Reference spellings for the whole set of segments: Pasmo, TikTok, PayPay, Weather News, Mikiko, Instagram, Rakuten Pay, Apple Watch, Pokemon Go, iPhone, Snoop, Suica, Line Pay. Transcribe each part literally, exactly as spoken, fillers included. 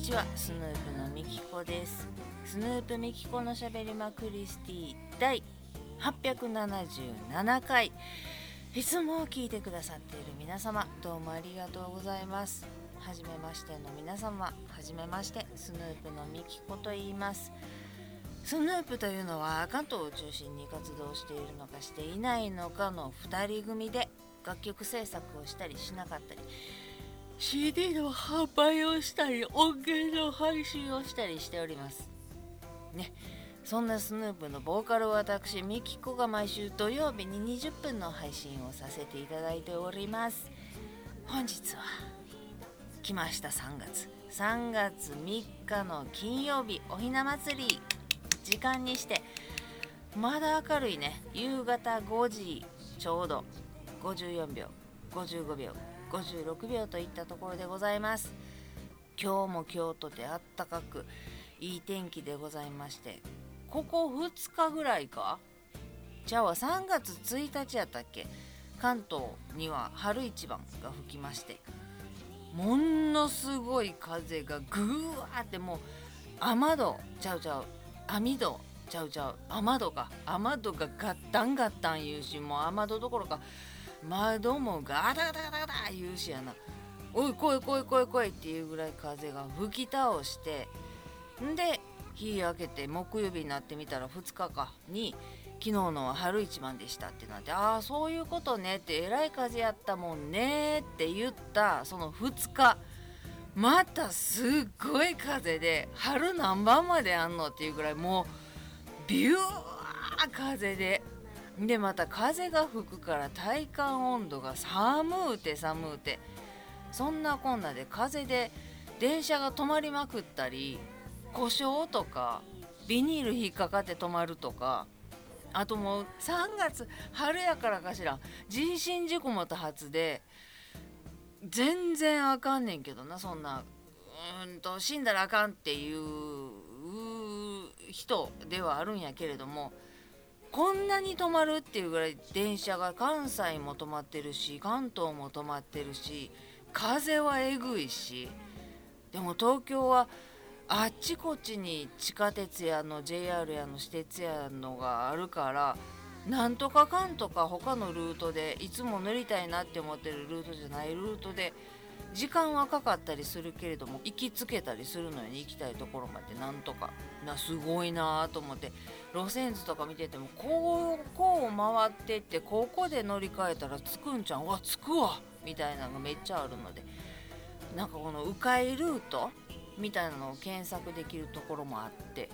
にちは、スヌープのみきこです。スヌープみきこのしゃべりまクリスティ第はっぴゃくななじゅうななかい、いつも聞いてくださっている皆様、どうもありがとうございます。はじめましての皆様、はじめまして、スヌープのみきこと言います。スヌープというのは関東を中心に活動しているのかしていないのかのふたり組で、楽曲制作をしたりしなかったり、 シーディー の販売をしたり、音源の配信をしたりしておりますね。そんなスヌープのボーカルを私みきこが毎週土曜日ににじゅっぷんの配信をさせていただいております。本日は来ましたさんがつ、さんがつみっかの金曜日、おひな祭り時間にしてまだ明るいね。夕方ごじちょうど、ごじゅうよんびょう、ごじゅうごびょう、ごじゅうろくびょうといったところでございます。今日も京都であったかくいい天気でございまして、ここふつかぐらいかじゃあさんがつついたちやったっけ、関東には春一番が吹きまして、ものすごい風がぐーわーって、もう雨戸ちゃうちゃう網戸ちゃうちゃう雨戸か雨戸がガッタンガッタン言うし、もう雨戸どころか窓もガダガダガダ言うしやな、おい来い来い来い来いっていうぐらい風が吹き倒して、んで日明けて木曜日になってみたらふつかかに、昨日のは春一番でしたってなって、ああそういうことねって、えらい風やったもんねって言ったそのふつか、またすっごい風で、春何番まであんのっていうぐらい、もうビュー風で、でまた風が吹くから体感温度が寒うて寒うて、そんなこんなで風で電車が止まりまくったり、故障とかビニール引っかかって止まるとか、あともうさんがつ春やからかしら、人身事故も多発で全然あかんねんけどな、そんなうーんと死んだらあかんっていう人ではあるんやけれども、こんなに止まるっていうぐらい電車が、関西も止まってるし、関東も止まってるし、風はえぐいし、でも東京はあっちこっちに地下鉄やの ジェイアール やの私鉄やのがあるから、なんとかかんとか他のルートで、いつも乗りたいなって思ってるルートじゃないルートで時間はかかったりするけれども、行きつけたりするのに、行きたいところまでなんとかな、すごいなと思って、路線図とか見てても、こうこう回ってって、ここで乗り換えたら着くんちゃう、うわ着くわみたいなのがめっちゃあるので、なんかこの迂回ルートみたいなのを検索できるところもあって、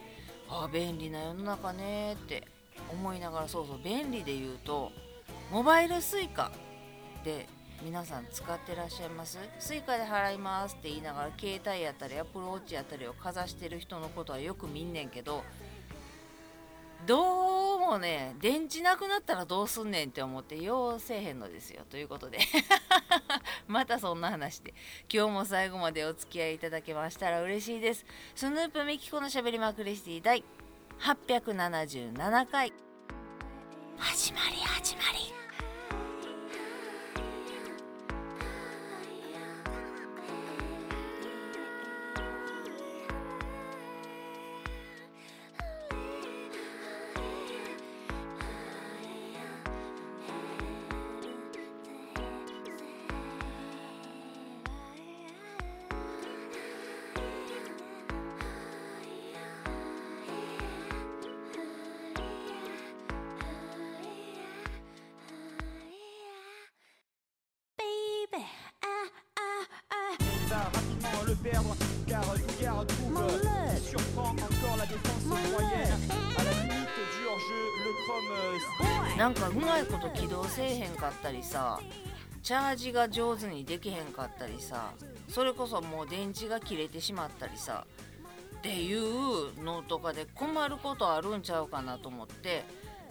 あ便利な世の中ねって思いながら、そうそう、便利で言うとモバイルスイカで皆さん使ってらっしゃいます？スイカで払いますって言いながら、携帯やったりアップルウォッチやったりをかざしてる人のことはよく見んねんけど、どうもね、電池なくなったらどうすんねんって思ってようせえへんのですよ。ということでまたそんな話で、今日も最後までお付き合いいただけましたら嬉しいです。スヌープみきこのしゃべりまクリスティ第はっぴゃくななじゅうななかい、始まり始まり。なんかうまいこと起動せえへんかったりさ、チャージが上手にできへんかったりさ、それこそもう電池が切れてしまったりさっていうのとかで困ることあるんちゃうかなと思って、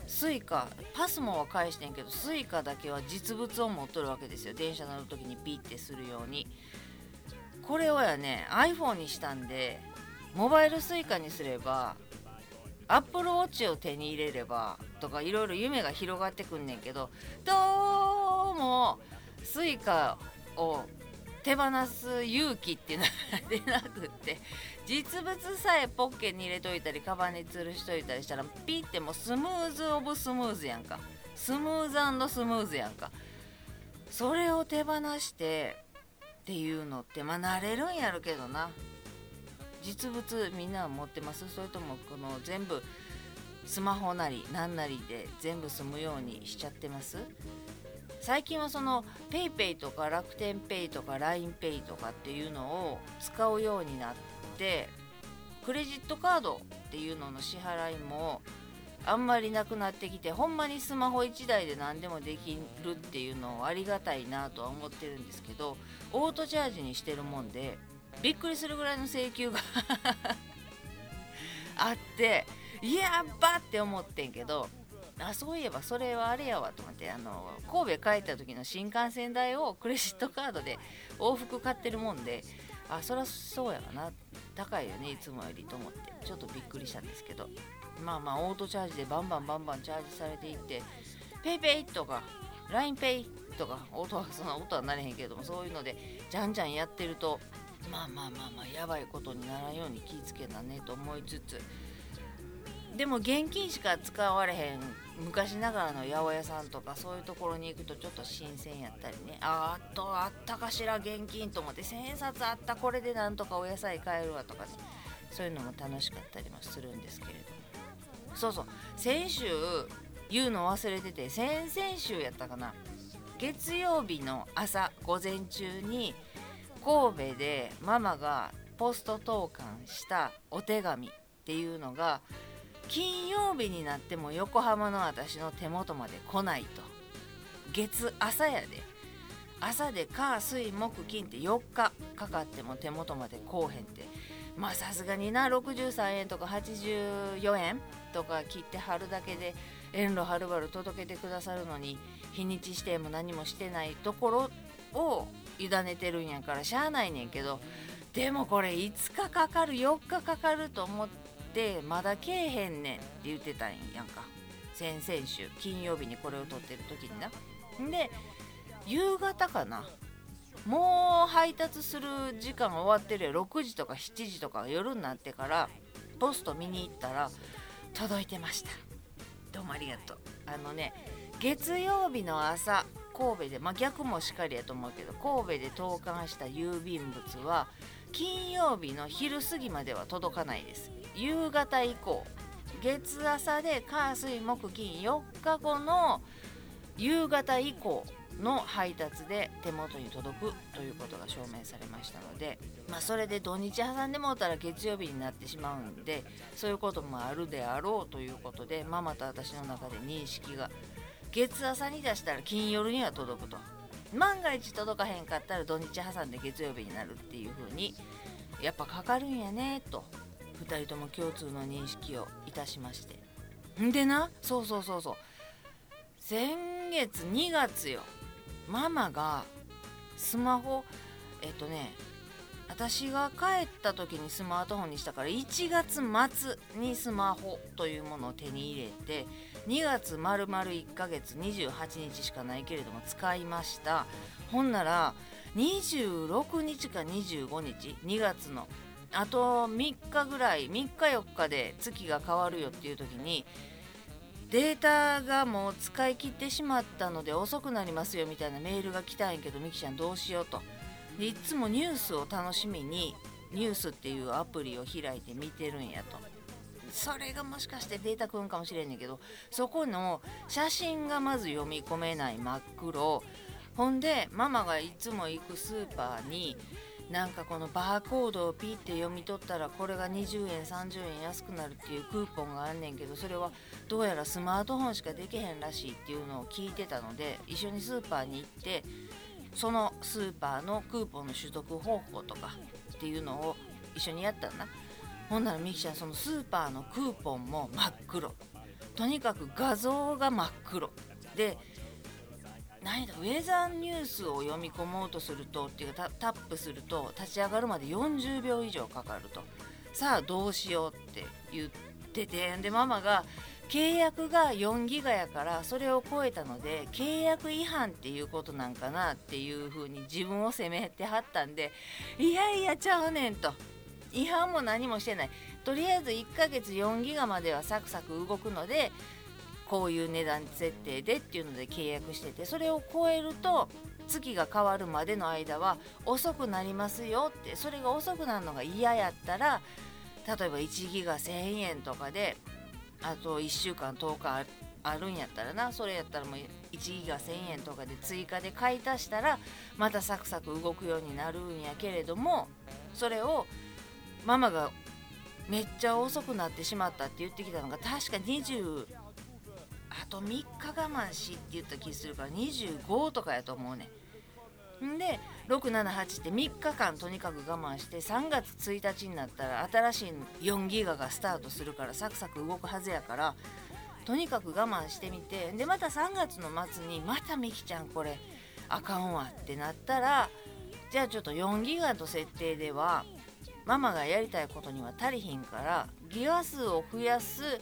スイカ、パスモは返してんけど、スイカだけは実物を持っとるわけですよ、電車乗る時にピッてするように。これをやね、 iPhone にしたんで、モバイルスイカにすれば、 Apple Watch を手に入れればとか、いろいろ夢が広がってくんねんけど、どうもスイカを手放す勇気っていうのが出なくって、実物さえポッケに入れといたりカバンに吊るしといたりしたらピッてもうスムーズオブスムーズやんか、スムーズ&スムーズやんか。それを手放してっていうのってまあ慣れるんやるけどな。実物みんな持ってます？それともこの全部スマホなりなんなりで全部済むようにしちゃってます？最近はその PayPay とか楽天 Pay とか ラインペイ とかっていうのを使うようになって、クレジットカードっていうのの支払いもあんまりなくなってきて、ほんまにスマホいちだいで何でもできるっていうのをありがたいなとは思ってるんですけど、オートチャージにしてるもんでびっくりするぐらいの請求があって、いやっばって思ってんけど、あそういえばそれはあれやわと思って、あの神戸帰った時の新幹線代をクレジットカードで往復買ってるもんで、あそりゃそうやわな、高いよねいつもよりと思ってちょっとびっくりしたんですけど、まあまあオートチャージでバンバンバンバンチャージされていって、 PayPay とか ラインペイ とか音はそんな音はなれへんけれども、そういうのでじゃんじゃんやってるとまあまあまあまあやばいことにならんように気ぃつけなねと思いつつ、でも現金しか使われへん昔ながらの八百屋さんとかそういうところに行くとちょっと新鮮やったりね、あーっとあったかしら現金と思って、千円札あった、これでなんとかお野菜買えるわとか、そういうのも楽しかったりもするんですけれども、そうそう、先週言うの忘れてて、先々週やったかな、月曜日の朝午前中に神戸でママがポスト投函したお手紙っていうのが金曜日になっても横浜の私の手元まで来ないと、月朝やで、朝で火水木金ってよっかかかっても手元まで来へんって、まあさすがになろくじゅうさんえんとかはちじゅうよえんとか切って貼るだけで遠路はるばる届けてくださるのに、日にち指定も何もしてないところを委ねてるんやからしゃあないねんけど、でもこれいつかかかるよっかかかると思ってでまだけえへんねんって言ってたんやんか、先々週金曜日にこれを撮ってる時にな。で夕方かな、もう配達する時間終わってるよ、ろくじとかしちじとか夜になってからポスト見に行ったら届いてました。どうもありがとう。あのね、月曜日の朝神戸で、まあ、逆もしかりやと思うけど、神戸で投函した郵便物は金曜日の昼過ぎまでは届かないです。夕方以降、月朝で火水木金よっかごの夕方以降の配達で手元に届くということが証明されましたので、まあそれで土日挟んでもうたら月曜日になってしまうんで、そういうこともあるであろうということで、ママと私の中で認識が月朝に出したら金夜には届くと、万が一届かへんかったら土日挟んで月曜日になるっていう風にやっぱかかるんやねとふたりとも共通の認識をいたしまして、んでな、そうそうそうそう、先月にがつよ、ママがスマホえっとね私が帰った時にスマートフォンにしたから、いちがつ末にスマホというものを手に入れて、にがつ丸々いっかげつにじゅうはちにちしかないけれども使いました。ほんならにじゅうろくにちかにじゅうごにち、にがつのあとみっかぐらい、みっかよっかで月が変わるよっていう時に、データがもう使い切ってしまったので遅くなりますよみたいなメールが来たんやけど、みきちゃんどうしようと。でいつもニュースを楽しみにニュースっていうアプリを開いて見てるんやと、それがもしかしてデータくんかもしれんねんけど、そこの写真がまず読み込めない、真っ黒。ほんでママがいつも行くスーパーになんかこのバーコードをピッて読み取ったらこれがにじゅうえんさんじゅうえん安くなるっていうクーポンがあんねんけど、それはどうやらスマートフォンしかできへんらしいっていうのを聞いてたので、一緒にスーパーに行ってそのスーパーのクーポンの取得方法とかっていうのを一緒にやったんだ。ほんならみきちゃん、そのスーパーのクーポンも真っ黒、とにかく画像が真っ黒で、何だウェザーニュースを読み込もうとするとっていうか、タップすると立ち上がるまでよんじゅうびょう以上かかると、さあどうしようって言ってて、でママが契約がよんギガやからそれを超えたので契約違反っていうことなんかなっていうふうに自分を責めてはったんで、いやいやちゃうねんと、違反も何もしてない、とりあえずいっかげつよんギガまではサクサク動くのでこういう値段設定でっていうので契約してて、それを超えると月が変わるまでの間は遅くなりますよって、それが遅くなるのが嫌やったら例えばいちギガせんえんとかであといっしゅうかんとおかあるんやったらな、それやったらもういちギガせんえんとかで追加で買い足したらまたサクサク動くようになるんやけれども、それをママがめっちゃ遅くなってしまったって言ってきたのが確かにじゅうあとみっか我慢しって言った気するからにじゅうごとかやと思うねんで、ろく、しち、はちってみっかかんとにかく我慢してさんがつついたちになったら新しいよんギガがスタートするからサクサク動くはずやからとにかく我慢してみて、でまたさんがつの末にまたみきちゃんこれあかんわってなったら、じゃあちょっとよんギガの設定ではママがやりたいことには足りひんからギガ数を増やす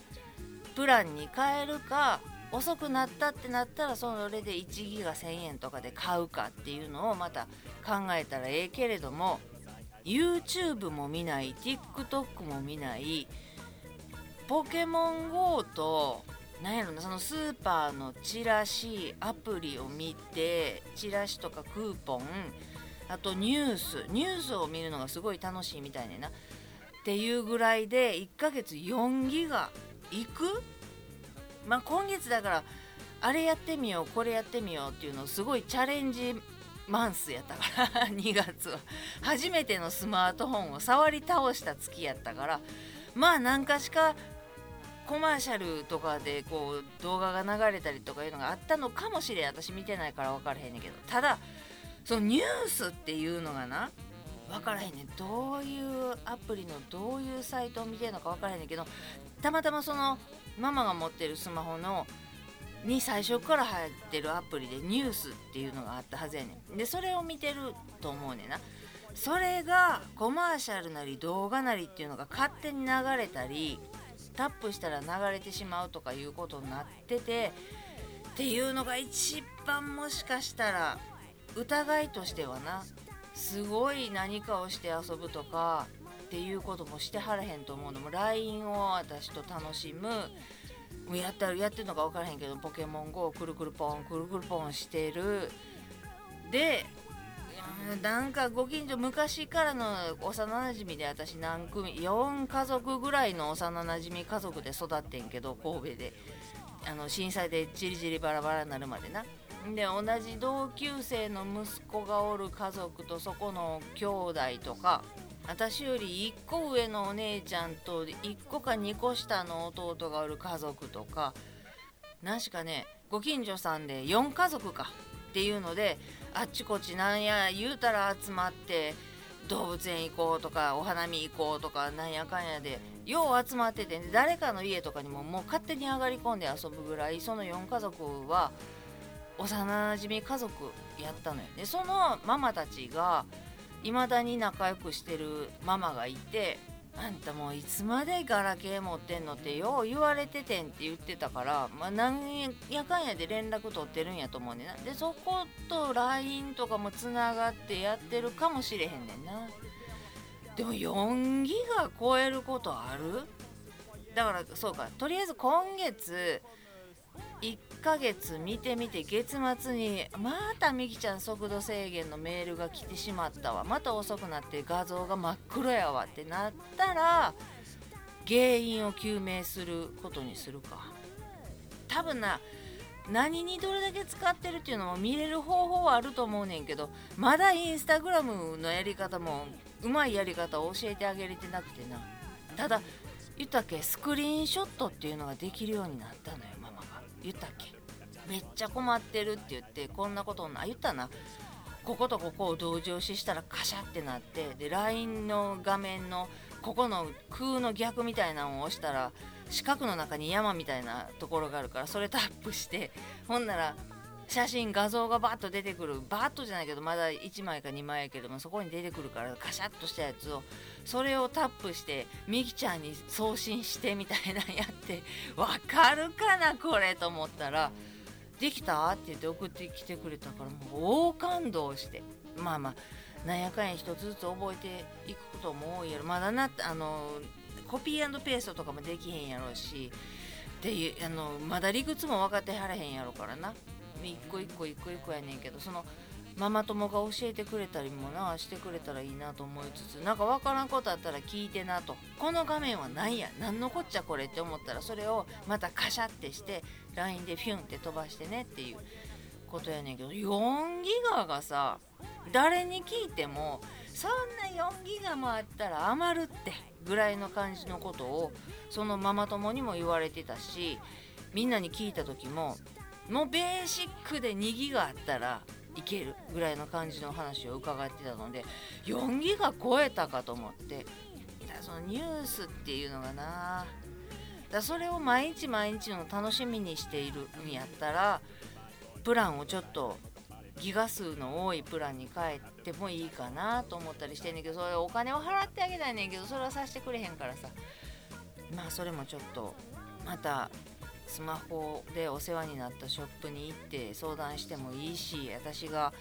プランに変えるか、遅くなったってなったらそれでいちギガせんえんとかで買うかっていうのをまた考えたらええけれども、 YouTube も見ない TikTok も見ないポケモン ゴー となんやろな、そのスーパーのチラシアプリを見てチラシとかクーポン、あとニュースニュースを見るのがすごい楽しいみたいねなっていうぐらいでいっかげつよんギガ行く？まあ、今月だからあれやってみようこれやってみようっていうのをすごいチャレンジマンスやったからにがつは初めてのスマートフォンを触り倒した月やったから、まあ何かしかコマーシャルとかでこう動画が流れたりとかいうのがあったのかもしれん、私見てないから分からへんねんけど、ただそのニュースっていうのがな分からへんねん、どういうアプリのどういうサイトを見てるのか分からへんねんけど、たまたまそのママが持ってるスマホのに最初から入ってるアプリでニュースっていうのがあったはずやねんで、それを見てると思うねんな、それがコマーシャルなり動画なりっていうのが勝手に流れたりタップしたら流れてしまうとかいうことになっててっていうのが一番もしかしたら疑いとしてはな、すごい何かをして遊ぶとかっていうこともしてはらへんと思うのも ライン を私と楽しむもうやったらやってるのか分からへんけどポケモン ゴー をくるくるポンくるくるポンしてるで、なんかご近所昔からの幼なじみで私何組よん家族ぐらいの幼なじみ家族で育ってんけど、神戸であの震災でチリチリバラバラになるまでな、で同じ同級生の息子がおる家族とそこの兄弟とか私よりいっこ上のお姉ちゃんといっこかにこ下の弟がおる家族とか何しかね、ご近所さんでよん家族かっていうのであっちこっちなんや言うたら集まって動物園行こうとかお花見行こうとかなんやかんやでよう集まってて、誰かの家とかにももう勝手に上がり込んで遊ぶぐらいそのよん家族は幼なじみ家族やったのよ。でそのママたちがいまだに仲良くしてるママがいて、あんたもういつまでガラケー持ってんのってよう言われててんって言ってたから、まあ、なんやかんやで連絡取ってるんやと思うねんな。でそこと ライン とかもつながってやってるかもしれへんねんな。でもよんギガ超えることある？だからそうか、とりあえず今月いっかげつ見てみて月末にまたみきちゃん速度制限のメールが来てしまったわ、また遅くなって画像が真っ黒やわってなったら原因を究明することにするか。多分な、何にどれだけ使ってるっていうのも見れる方法はあると思うねんけど、まだインスタグラムのやり方もうまいやり方を教えてあげれてなくてな。ただ言ったっけ、スクリーンショットっていうのができるようになったのよ。ママが言ったっけ、めっちゃ困ってるって言って、こんなことな言ったな、こことここを同時押ししたらカシャってなって、で ライン の画面のここの空の逆みたいなのを押したら四角の中に山みたいなところがあるからそれタップして、ほんなら写真画像がバーッと出てくる、バーッとじゃないけどまだいちまいかにまいやけども、そこに出てくるからガシャッとしたやつをそれをタップしてみきちゃんに送信してみたいなやってわかるかなこれと思ったら、できたって言って送ってきてくれたからもう大感動して、まあまあなんやかんや一つずつ覚えていくことも多いやろ、まだなあのコピー&ペーストとかもできへんやろうしで、あのまだ理屈も分かってはらへんやろからな、一個一個一個一個やねんけど、そのママ友が教えてくれたりもなしてくれたらいいなと思いつつ、なんか分からんことあったら聞いてなと、この画面は何や何のこっちゃこれって思ったらそれをまたカシャってして ライン でフィュンって飛ばしてねっていうことやねんけど、よんギガがさ誰に聞いてもそんなよんギガもあったら余るってぐらいの感じのことをそのママ友にも言われてたし、みんなに聞いた時ももうベーシックでにギガあったらいけるぐらいの感じの話を伺ってたので、よんギガ超えたかと思って、だそのニュースっていうのがな、だそれを毎日毎日の楽しみにしているんやったらプランをちょっとギガ数の多いプランに変えてもいいかなと思ったりしてんねんけど、それお金を払ってあげたいねんけどそれはさせてくれへんからさ、まあそれもちょっとまたスマホでお世話になったショップに行って相談してもいいし、私が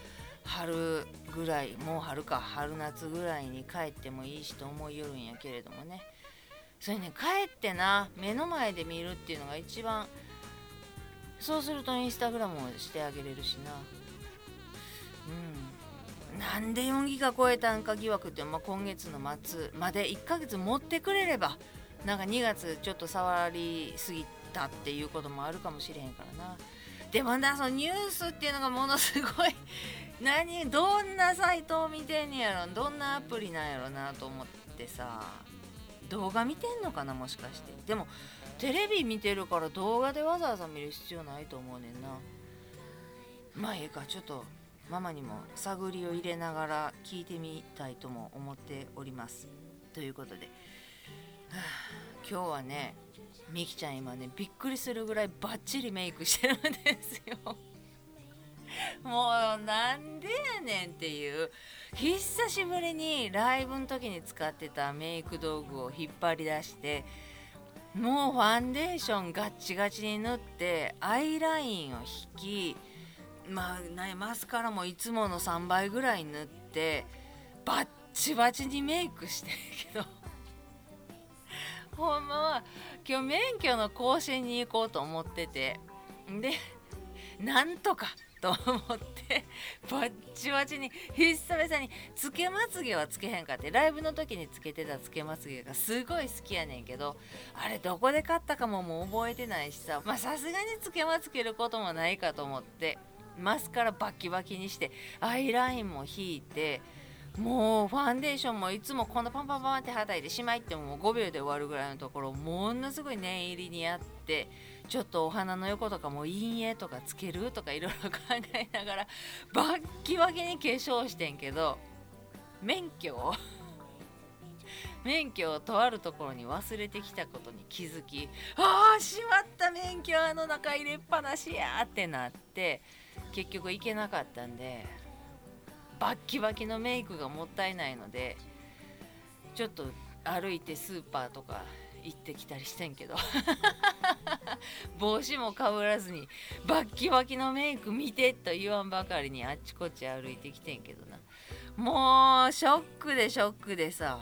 春ぐらいもう春か春夏ぐらいに帰ってもいいしと思いよるんやけれどもね、それね帰ってな目の前で見るっていうのが一番、そうするとインスタグラムをしてあげれるしな、うん、なんでよんギガ超えたんか疑惑って、まあ、今月の末までいっかげつ持ってくれれば、なんかにがつちょっと触りすぎてだっていうこともあるかもしれへんからな。でもなそのニュースっていうのがものすごい何どんなサイトを見てんねやろ、どんなアプリなんやろなと思ってさ、動画見てんのかなもしかして、でもテレビ見てるから動画でわざわざ見る必要ないと思うねんな。まあいいか、ちょっとママにも探りを入れながら聞いてみたいとも思っておりますということで、はあ、今日はねみきちゃん今ねびっくりするぐらいバッチリメイクしてるんですよもうなんでやねんっていう、久しぶりにライブの時に使ってたメイク道具を引っ張り出して、もうファンデーションガッチガチに塗ってアイラインを引き、まあね、マスカラもいつものさんばいぐらい塗ってバッチバチにメイクしてるけどほんまは今日免許の更新に行こうと思ってて、でなんとかと思ってバッチバチに久々につけまつげはつけへんかって、ライブの時につけてたつけまつげがすごい好きやねんけど、あれどこで買ったかももう覚えてないしさ、まあさすがにつけまつけることもないかと思ってマスカラバキバキにしてアイラインも引いて、もうファンデーションもいつもこのパンパンパンってはたいてしまいってもうごびょうで終わるぐらいのところをものすごい念入りにやって、ちょっとお花の横とかも陰影とかつけるとかいろいろ考えながらバッキバキに化粧してんけど、免許を免許をとあるところに忘れてきたことに気づき、ああしまった免許あの中入れっぱなしやってなって結局行けなかったんで、バッキバキのメイクがもったいないのでちょっと歩いてスーパーとか行ってきたりしてんけど帽子もかぶらずにバッキバキのメイク見てと言わんばかりにあっちこっち歩いてきてんけどな、もうショックでショックでさ、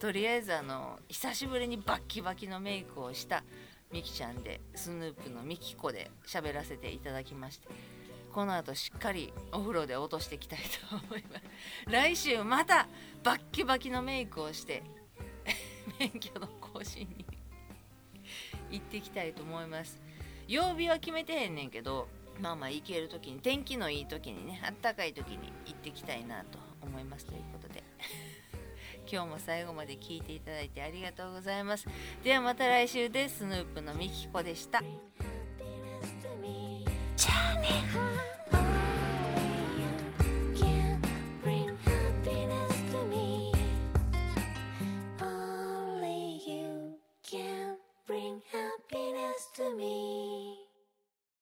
とりあえずあの久しぶりにバッキバキのメイクをしたミキちゃんでスヌープのミキ子で喋らせていただきまして、この後しっかりお風呂で落としていきたいと思います来週またバッキバキのメイクをして免許の更新に行ってきたいと思います。曜日は決めてへんねんけど、まあまあ行ける時に天気のいい時にね、あったかい時に行ってきたいなと思いますということで今日も最後まで聞いていただいてありがとうございます。ではまた来週です。スヌープのみきこでした。